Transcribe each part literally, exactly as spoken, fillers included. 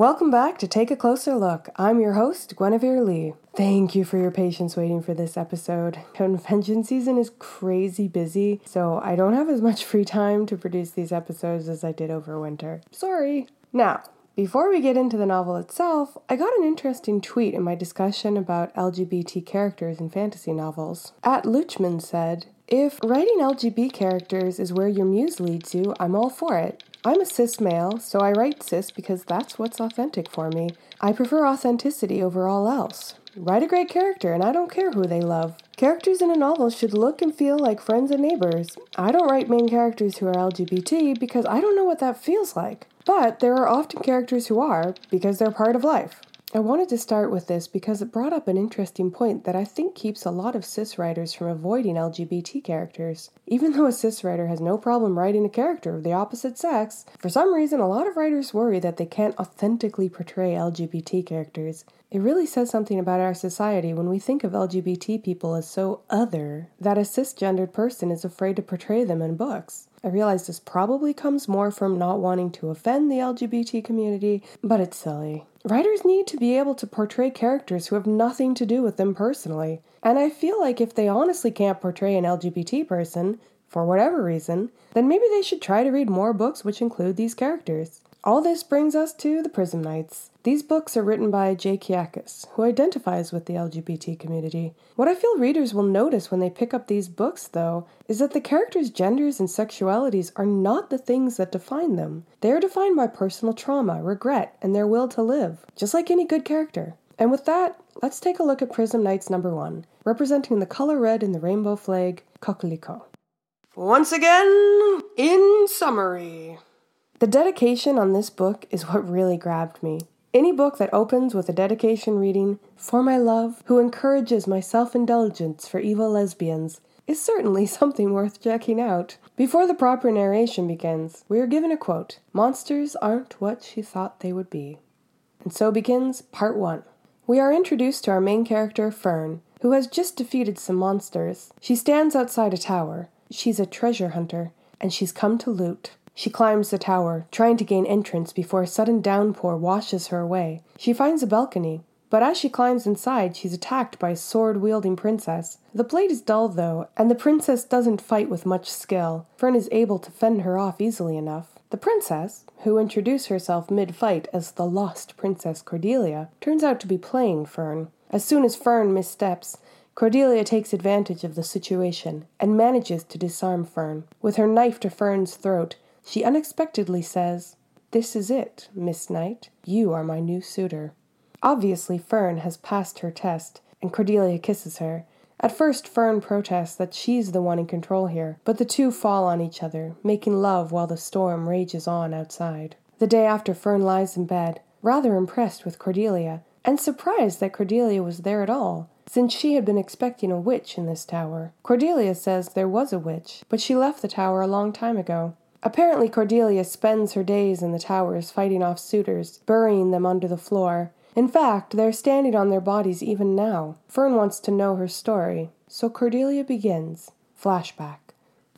Welcome back to Take a Closer Look. I'm your host, Guinevere Lee. Thank you for your patience waiting for this episode. Convention season is crazy busy, so I don't have as much free time to produce these episodes as I did over winter. Sorry. Now, before we get into the novel itself, I got an interesting tweet in my discussion about L G B T characters in fantasy novels. At Luchman said, "If writing L G B T characters is where your muse leads you, I'm all for it. I'm a cis male, so I write cis because that's what's authentic for me. I prefer authenticity over all else. Write a great character, and I don't care who they love. Characters in a novel should look and feel like friends and neighbors. I don't write main characters who are L G B T because I don't know what that feels like. But there are often characters who are, because they're part of life." I wanted to start with this because it brought up an interesting point that I think keeps a lot of cis writers from avoiding L G B T characters. Even though a cis writer has no problem writing a character of the opposite sex, for some reason a lot of writers worry that they can't authentically portray L G B T characters. It really says something about our society when we think of L G B T people as so other that a cisgendered person is afraid to portray them in books. I realize this probably comes more from not wanting to offend the L G B T community, but it's silly. Writers need to be able to portray characters who have nothing to do with them personally, and I feel like if they honestly can't portray an L G B T person, for whatever reason, then maybe they should try to read more books which include these characters. All this brings us to the Prism Knights. These books are written by J. Kiakas, who identifies with the L G B T community. What I feel readers will notice when they pick up these books, though, is that the characters' genders and sexualities are not the things that define them. They are defined by personal trauma, regret, and their will to live, just like any good character. And with that, let's take a look at Prism Knights number one, representing the color red in the rainbow flag, Coquelicot. Once again, in summary. The dedication on this book is what really grabbed me. Any book that opens with a dedication reading, "For my love, who encourages my self-indulgence for evil lesbians," is certainly something worth checking out. Before the proper narration begins, we are given a quote, "Monsters aren't what she thought they would be." And so begins part one. We are introduced to our main character, Fern, who has just defeated some monsters. She stands outside a tower. She's a treasure hunter, and she's come to loot. She climbs the tower, trying to gain entrance before a sudden downpour washes her away. She finds a balcony, but as she climbs inside, she's attacked by a sword-wielding princess. The blade is dull, though, and the princess doesn't fight with much skill. Fern is able to fend her off easily enough. The princess, who introduced herself mid-fight as the lost Princess Cordelia, turns out to be playing Fern. As soon as Fern missteps, Cordelia takes advantage of the situation and manages to disarm Fern. With her knife to Fern's throat, she unexpectedly says, "This is it, Miss Knight. You are my new suitor." Obviously, Fern has passed her test, and Cordelia kisses her. At first, Fern protests that she's the one in control here, but the two fall on each other, making love while the storm rages on outside. The day after, Fern lies in bed, rather impressed with Cordelia, and surprised that Cordelia was there at all, since she had been expecting a witch in this tower. Cordelia says there was a witch, but she left the tower a long time ago. Apparently, Cordelia spends her days in the towers fighting off suitors, burying them under the floor. In fact, they're standing on their bodies even now. Fern wants to know her story, so Cordelia begins. Flashback.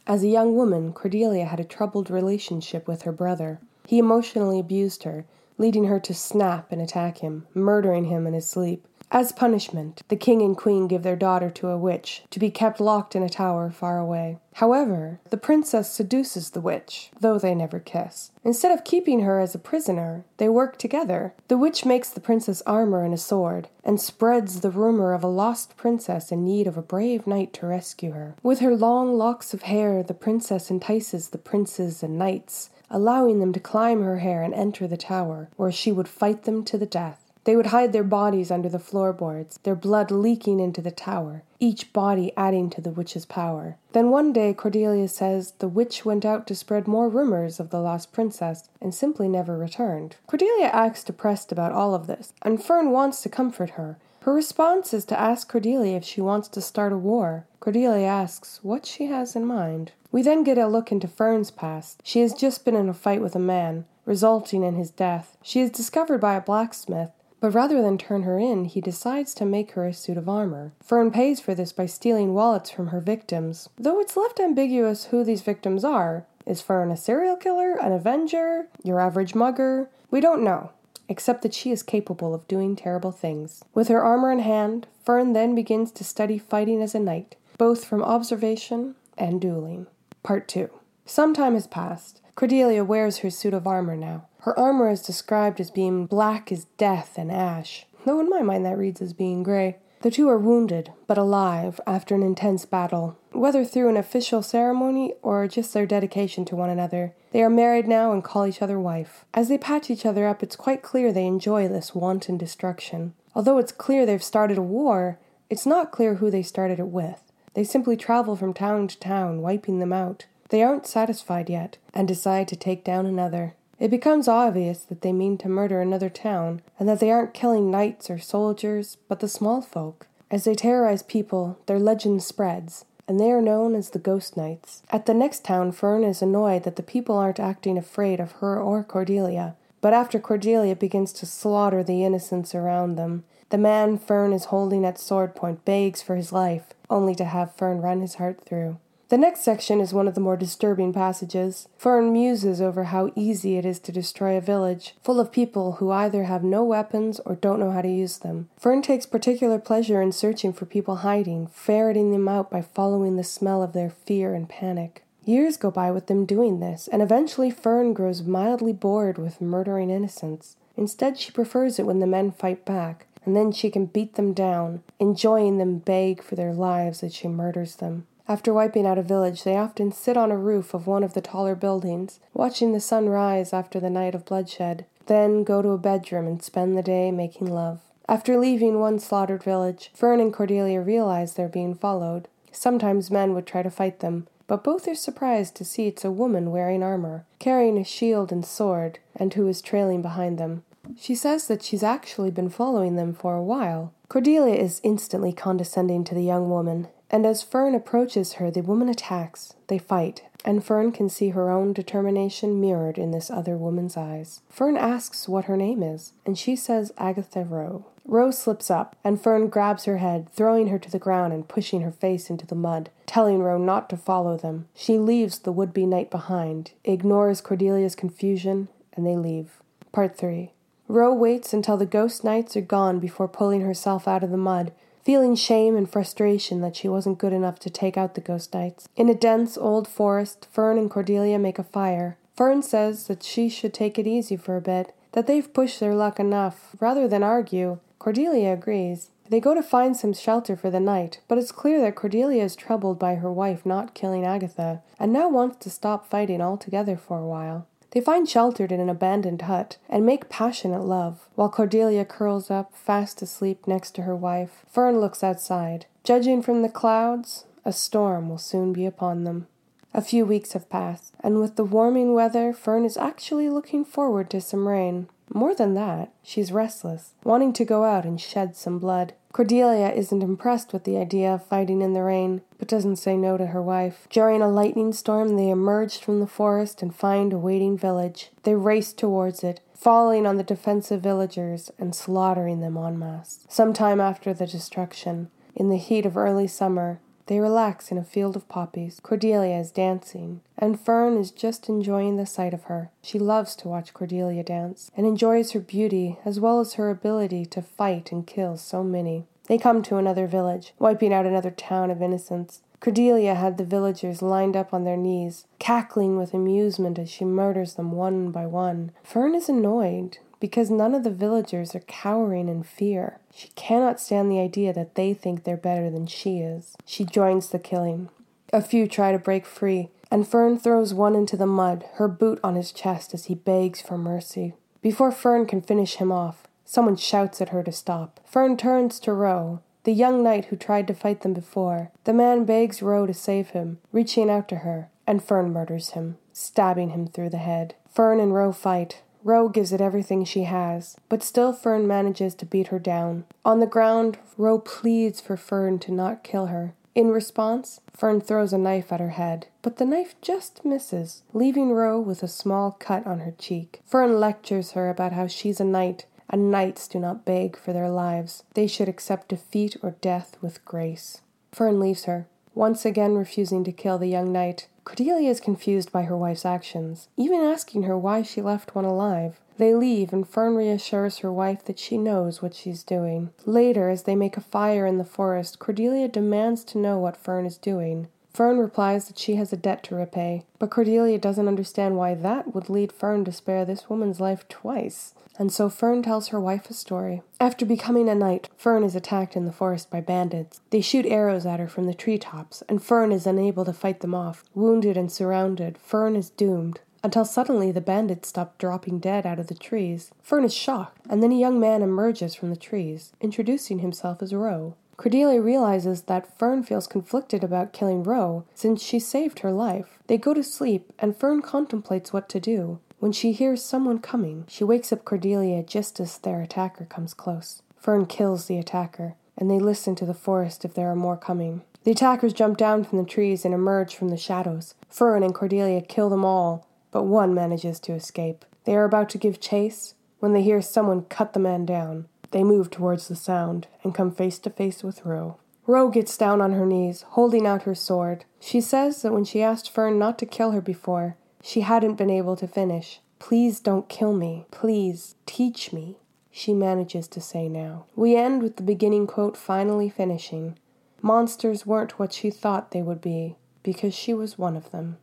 As a young woman, Cordelia had a troubled relationship with her brother. He emotionally abused her, leading her to snap and attack him, murdering him in his sleep. As punishment, the king and queen give their daughter to a witch, to be kept locked in a tower far away. However, the princess seduces the witch, though they never kiss. Instead of keeping her as a prisoner, they work together. The witch makes the princess armor and a sword, and spreads the rumor of a lost princess in need of a brave knight to rescue her. With her long locks of hair, the princess entices the princes and knights, allowing them to climb her hair and enter the tower, where she would fight them to the death. They would hide their bodies under the floorboards, their blood leaking into the tower, each body adding to the witch's power. Then one day, Cordelia says the witch went out to spread more rumors of the lost princess and simply never returned. Cordelia acts depressed about all of this, and Fern wants to comfort her. Her response is to ask Cordelia if she wants to start a war. Cordelia asks what she has in mind. We then get a look into Fern's past. She has just been in a fight with a man, resulting in his death. She is discovered by a blacksmith, but rather than turn her in, he decides to make her a suit of armor. Fern pays for this by stealing wallets from her victims, though it's left ambiguous who these victims are. Is Fern a serial killer, an avenger, your average mugger? We don't know. except that she is capable of doing terrible things. With her armor in hand, Fern then begins to study fighting as a knight, both from observation and dueling. Part two. Some time has passed. Cordelia wears her suit of armor now. Her armor is described as being black as death and ash, though in my mind that reads as being grey. The two are wounded, but alive, after an intense battle. Whether through an official ceremony or just their dedication to one another, they are married now and call each other wife. As they patch each other up, it's quite clear they enjoy this wanton destruction. Although it's clear they've started a war, it's not clear who they started it with. They simply travel from town to town, wiping them out. They aren't satisfied yet, and decide to take down another. It becomes obvious that they mean to murder another town, and that they aren't killing knights or soldiers, but the small folk. As they terrorize people, their legend spreads, and they are known as the Ghost Knights. At the next town, Fern is annoyed that the people aren't acting afraid of her or Cordelia, but after Cordelia begins to slaughter the innocents around them, the man Fern is holding at sword point begs for his life, only to have Fern run his heart through. The next section is one of the more disturbing passages. Fern muses over how easy it is to destroy a village, full of people who either have no weapons or don't know how to use them. Fern takes particular pleasure in searching for people hiding, ferreting them out by following the smell of their fear and panic. Years go by with them doing this, and eventually Fern grows mildly bored with murdering innocents. Instead, she prefers it when the men fight back, and then she can beat them down, enjoying them beg for their lives as she murders them. After wiping out a village, they often sit on a roof of one of the taller buildings, watching the sun rise after the night of bloodshed, then go to a bedroom and spend the day making love. After leaving one slaughtered village, Fern and Cordelia realize they're being followed. Sometimes men would try to fight them, but both are surprised to see it's a woman wearing armor, carrying a shield and sword, and who is trailing behind them. She says that she's actually been following them for a while. Cordelia is instantly condescending to the young woman, and as Fern approaches her, the woman attacks. They fight, and Fern can see her own determination mirrored in this other woman's eyes. Fern asks what her name is, and she says Agatha Roe. Roe slips up, and Fern grabs her head, throwing her to the ground and pushing her face into the mud, telling Roe not to follow them. She leaves the would-be knight behind, ignores Cordelia's confusion, and they leave. Part three. Roe waits until the ghost knights are gone before pulling herself out of the mud, feeling shame and frustration that she wasn't good enough to take out the ghost knights. In a dense old forest, Fern and Cordelia make a fire. Fern says that she should take it easy for a bit, that they've pushed their luck enough, rather than argue. Cordelia agrees. They go to find some shelter for the night, but it's clear that Cordelia is troubled by her wife not killing Agatha, and now wants to stop fighting altogether for a while. They find shelter in an abandoned hut, and make passionate love, while Cordelia curls up, fast asleep next to her wife. Fern looks outside. Judging from the clouds, a storm will soon be upon them. A few weeks have passed, and with the warming weather, Fern is actually looking forward to some rain. More than that, she's restless, wanting to go out and shed some blood. Cordelia isn't impressed with the idea of fighting in the rain, but doesn't say no to her wife. During a lightning storm, they emerge from the forest and find a waiting village. They race towards it, falling on the defensive villagers and slaughtering them en masse. Sometime after the destruction, in the heat of early summer, they relax in a field of poppies. Cordelia is dancing, and Fern is just enjoying the sight of her. She loves to watch Cordelia dance, and enjoys her beauty as well as her ability to fight and kill so many. They come to another village, wiping out another town of innocents. Cordelia had the villagers lined up on their knees, cackling with amusement as she murders them one by one. Fern is annoyed, because none of the villagers are cowering in fear. She cannot stand the idea that they think they're better than she is. She joins the killing. A few try to break free, and Fern throws one into the mud, her boot on his chest as he begs for mercy. Before Fern can finish him off, someone shouts at her to stop. Fern turns to Roe, the young knight who tried to fight them before. The man begs Roe to save him, reaching out to her, and Fern murders him, stabbing him through the head. Fern and Roe fight. Roe gives it everything she has, but still Fern manages to beat her down. On the ground, Roe pleads for Fern to not kill her. In response, Fern throws a knife at her head, but the knife just misses, leaving Roe with a small cut on her cheek. Fern lectures her about how she's a knight, and knights do not beg for their lives. They should accept defeat or death with grace. Fern leaves her, once again refusing to kill the young knight. Cordelia is confused by her wife's actions, even asking her why she left one alive. They leave, and Fern reassures her wife that she knows what she's doing. Later, as they make a fire in the forest, Cordelia demands to know what Fern is doing. Fern replies that she has a debt to repay, but Cordelia doesn't understand why that would lead Fern to spare this woman's life twice, and so Fern tells her wife a story. After becoming a knight, Fern is attacked in the forest by bandits. They shoot arrows at her from the treetops, and Fern is unable to fight them off. Wounded and surrounded, Fern is doomed, until suddenly the bandits stop dropping dead out of the trees. Fern is shocked, and then a young man emerges from the trees, introducing himself as Roe. Cordelia realizes that Fern feels conflicted about killing Roe, since she saved her life. They go to sleep, and Fern contemplates what to do. When she hears someone coming, she wakes up Cordelia just as their attacker comes close. Fern kills the attacker, and they listen to the forest if there are more coming. The attackers jump down from the trees and emerge from the shadows. Fern and Cordelia kill them all, but one manages to escape. They are about to give chase when they hear someone cut the man down. They move towards the sound, and come face to face with Roe. Roe gets down on her knees, holding out her sword. She says that when she asked Fern not to kill her before, she hadn't been able to finish. "Please don't kill me. Please teach me," she manages to say now. We end with the beginning quote finally finishing. Monsters weren't what she thought they would be, because she was one of them.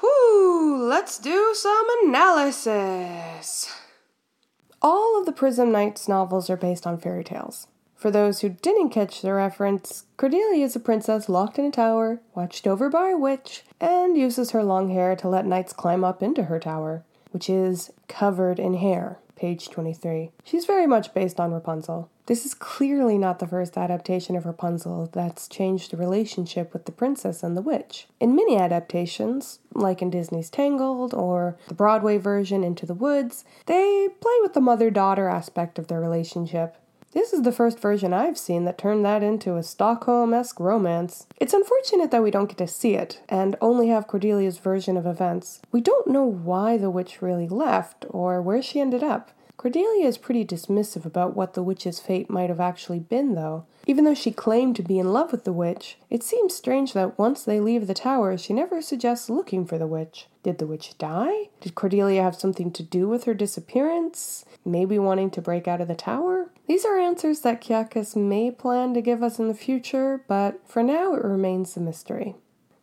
Whew, let's do some analysis. All of the Prism Knights novels are based on fairy tales. For those who didn't catch the reference, Cordelia is a princess locked in a tower, watched over by a witch, and uses her long hair to let knights climb up into her tower, which is covered in hair, page twenty-three. She's very much based on Rapunzel. This is clearly not the first adaptation of Rapunzel that's changed the relationship with the princess and the witch. In many adaptations, like in Disney's Tangled or the Broadway version Into the Woods, they play with the mother-daughter aspect of their relationship. This is the first version I've seen that turned that into a Stockholm-esque romance. It's unfortunate that we don't get to see it, and only have Cordelia's version of events. We don't know why the witch really left, or where she ended up. Cordelia is pretty dismissive about what the witch's fate might have actually been, though. Even though she claimed to be in love with the witch, it seems strange that once they leave the tower, she never suggests looking for the witch. Did the witch die? Did Cordelia have something to do with her disappearance? Maybe wanting to break out of the tower? These are answers that Kiakas may plan to give us in the future, but for now it remains a mystery.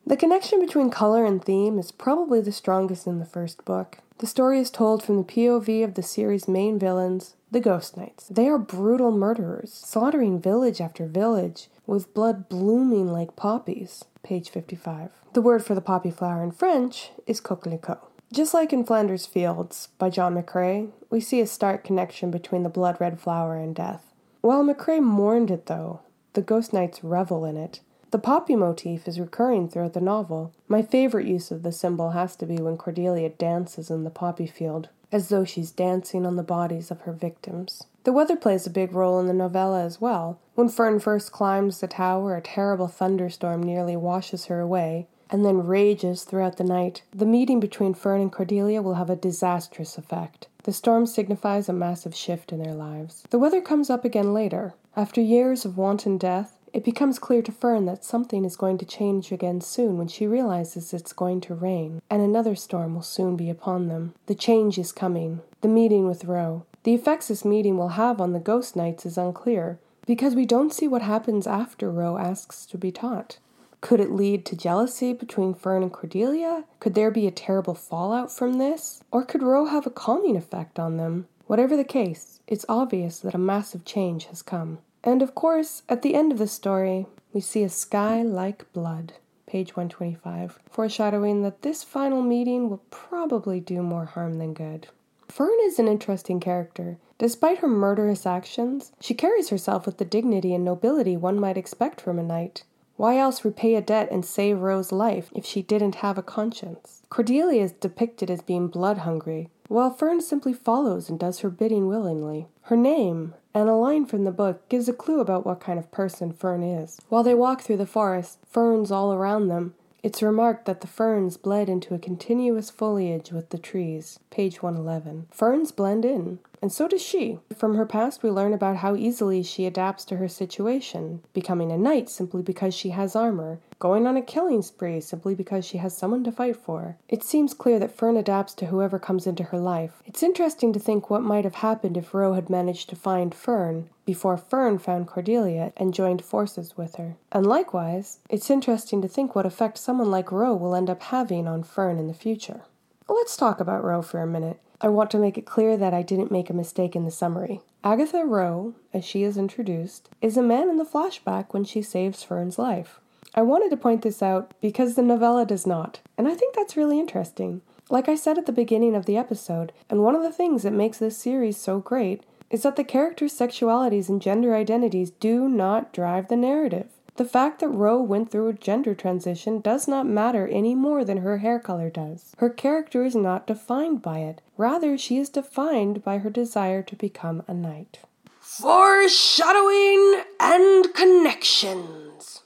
The connection between color and theme is probably the strongest in the first book. The story is told from the P O V of the series' main villains, the Ghost Knights. They are brutal murderers, slaughtering village after village, with blood blooming like poppies, page fifty-five. The word for the poppy flower in French is coquelicot. Just like in Flanders Fields, by John McCrae, we see a stark connection between the blood-red flower and death. While McCrae mourned it, though, the Ghost Knights revel in it. The poppy motif is recurring throughout the novel. My favorite use of the symbol has to be when Cordelia dances in the poppy field, as though she's dancing on the bodies of her victims. The weather plays a big role in the novella as well. When Fern first climbs the tower, a terrible thunderstorm nearly washes her away, and then rages throughout the night. The meeting between Fern and Cordelia will have a disastrous effect. The storm signifies a massive shift in their lives. The weather comes up again later. After years of wanton death, it becomes clear to Fern that something is going to change again soon when she realizes it's going to rain, and another storm will soon be upon them. The change is coming. The meeting with Roe. The effects this meeting will have on the Ghost Knights is unclear, because we don't see what happens after Roe asks to be taught. Could it lead to jealousy between Fern and Cordelia? Could there be a terrible fallout from this? Or could Roe have a calming effect on them? Whatever the case, it's obvious that a massive change has come. And of course, at the end of the story, we see a sky like blood, page one twenty-five, foreshadowing that this final meeting will probably do more harm than good. Fern is an interesting character. Despite her murderous actions, she carries herself with the dignity and nobility one might expect from a knight. Why else repay a debt and save Roe's life if she didn't have a conscience? Cordelia is depicted as being blood-hungry, while Fern simply follows and does her bidding willingly. Her name, and a line from the book, gives a clue about what kind of person Fern is. While they walk through the forest, ferns all around them, it's remarked that the ferns bled into a continuous foliage with the trees, page one eleven. Ferns blend in, and so does she. From her past, we learn about how easily she adapts to her situation, becoming a knight simply because she has armor, going on a killing spree simply because she has someone to fight for. It seems clear that Fern adapts to whoever comes into her life. It's interesting to think what might have happened if Roe had managed to find Fern before Fern found Cordelia and joined forces with her. And likewise, it's interesting to think what effect someone like Roe will end up having on Fern in the future. Let's talk about Roe for a minute. I want to make it clear that I didn't make a mistake in the summary. Agatha Roe, as she is introduced, is a man in the flashback when she saves Fern's life. I wanted to point this out because the novella does not, and I think that's really interesting. Like I said at the beginning of the episode, and one of the things that makes this series so great is that the characters' sexualities and gender identities do not drive the narrative. The fact that Roe went through a gender transition does not matter any more than her hair color does. Her character is not defined by it. Rather, she is defined by her desire to become a knight. Foreshadowing and connections.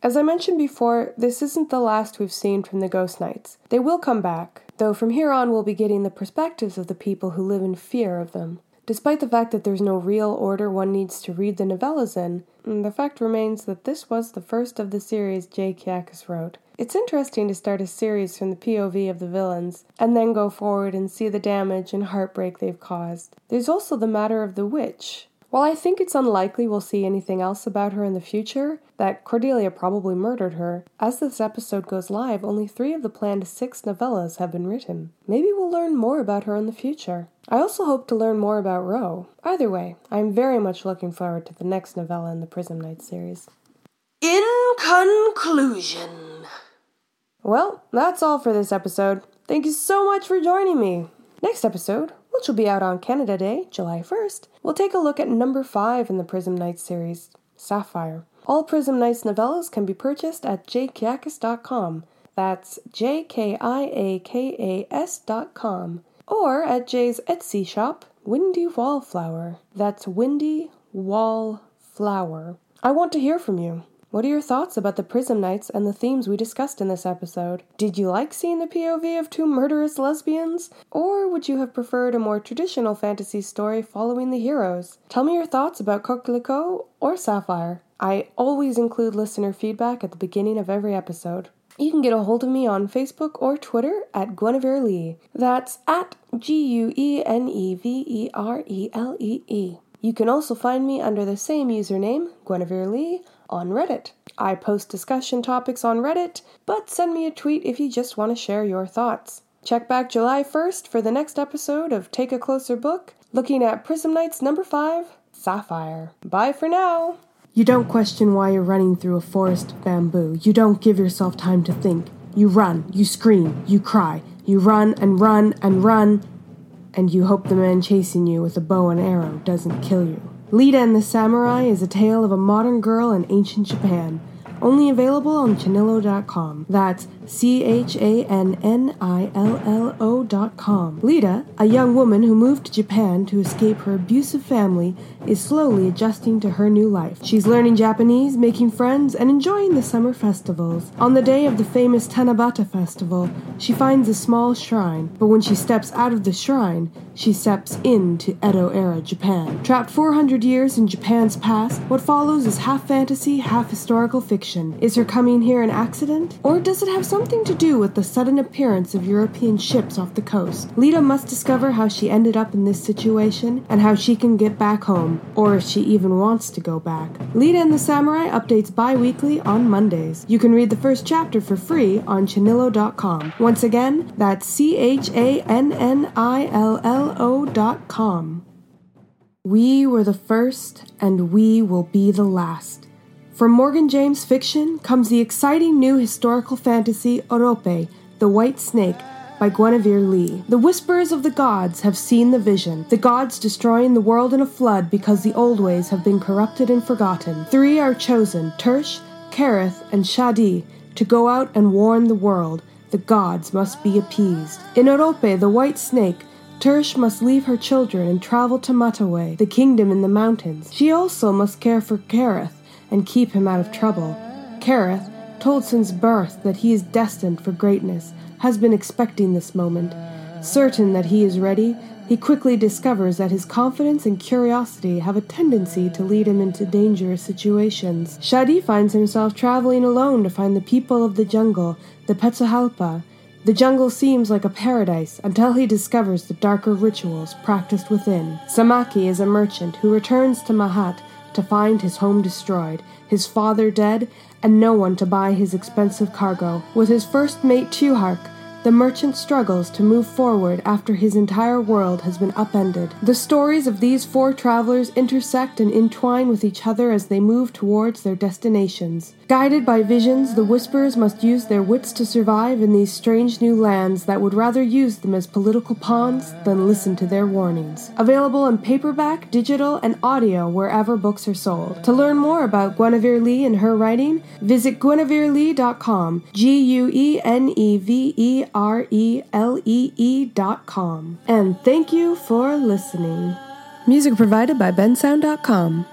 As I mentioned before, this isn't the last we've seen from the Ghost Knights. They will come back, though from here on we'll be getting the perspectives of the people who live in fear of them. Despite the fact that there's no real order one needs to read the novellas in, the fact remains that this was the first of the series J. Kiakas wrote. It's interesting to start a series from the P O V of the villains, and then go forward and see the damage and heartbreak they've caused. There's also the matter of the witch. While I think it's unlikely we'll see anything else about her in the future, that Cordelia probably murdered her, as this episode goes live, only three of the planned six novellas have been written. Maybe we'll learn more about her in the future. I also hope to learn more about Roe. Either way, I'm very much looking forward to the next novella in the Prism Knights series. In conclusion. Well, that's all for this episode. Thank you so much for joining me. Next episode, which will be out on Canada Day, July first, we'll take a look at number five in the Prism Knights series, Sapphire. All Prism Knights novellas can be purchased at j kiakas dot com. That's j k i a k a s dot com. Or at Jay's Etsy shop, Windy Wallflower. That's Windy Wallflower. I want to hear from you. What are your thoughts about the Prism Knights and the themes we discussed in this episode? Did you like seeing the P O V of two murderous lesbians? Or would you have preferred a more traditional fantasy story following the heroes? Tell me your thoughts about Coquelicot or Sapphire. I always include listener feedback at the beginning of every episode. You can get a hold of me on Facebook or Twitter at Guinevere Lee. That's at G U E N E V E R E L E E. You can also find me under the same username, Guinevere Lee, on Reddit. I post discussion topics on Reddit, but send me a tweet if you just want to share your thoughts. Check back July first for the next episode of Take a Closer Book, looking at Prism Knights number five, Sapphire. Bye for now! You don't question why you're running through a forest of bamboo. You don't give yourself time to think. You run, you scream, you cry. You run and run and run, and you hope the man chasing you with a bow and arrow doesn't kill you. Lita and the Samurai is a tale of a modern girl in ancient Japan. Only available on channillo dot com. That's C H A N N I L L O dot com. Lita, a young woman who moved to Japan to escape her abusive family, is slowly adjusting to her new life. She's learning Japanese, making friends, and enjoying the summer festivals. On the day of the famous Tanabata Festival, she finds a small shrine, but when she steps out of the shrine, she steps into Edo-era Japan. Trapped four hundred years in Japan's past, what follows is half fantasy, half historical fiction. Is her coming here an accident? Or does it have something to do with the sudden appearance of European ships off the coast? Lita must discover how she ended up in this situation and how she can get back home, or if she even wants to go back. Lita and the Samurai updates bi-weekly on Mondays. You can read the first chapter for free on channillo dot com. Once again, that's C H A N N I L L O dot com. We were the first, and we will be the last. From Morgan James' fiction comes the exciting new historical fantasy Orope, the White Snake, by Guinevere Lee. The whisperers of the gods have seen the vision, the gods destroying the world in a flood because the old ways have been corrupted and forgotten. Three are chosen, Tersh, Kareth, and Shadi, to go out and warn the world. The gods must be appeased. In Orope, the White Snake, Tersh must leave her children and travel to Matawe, the kingdom in the mountains. She also must care for Kareth and keep him out of trouble. Kareth, told since birth that he is destined for greatness, has been expecting this moment. Certain that he is ready, He quickly discovers that his confidence and curiosity have a tendency to lead him into dangerous situations. Shadi finds himself traveling alone to find the people of the jungle, the Petzahalpa. The jungle seems like a paradise until he discovers the darker rituals practiced within. Samaki is a merchant who returns to Mahat to find his home destroyed, his father dead, and no one to buy his expensive cargo. With his first mate Chewhart, the merchant struggles to move forward after his entire world has been upended. The stories of these four travelers intersect and entwine with each other as they move towards their destinations. Guided by visions, the Whisperers must use their wits to survive in these strange new lands that would rather use them as political pawns than listen to their warnings. Available in paperback, digital, and audio wherever books are sold. To learn more about Guinevere Lee and her writing, visit guinevere lee dot com, G U E N E V E R E L E E dot com. And thank you for listening. Music provided by bensound dot com.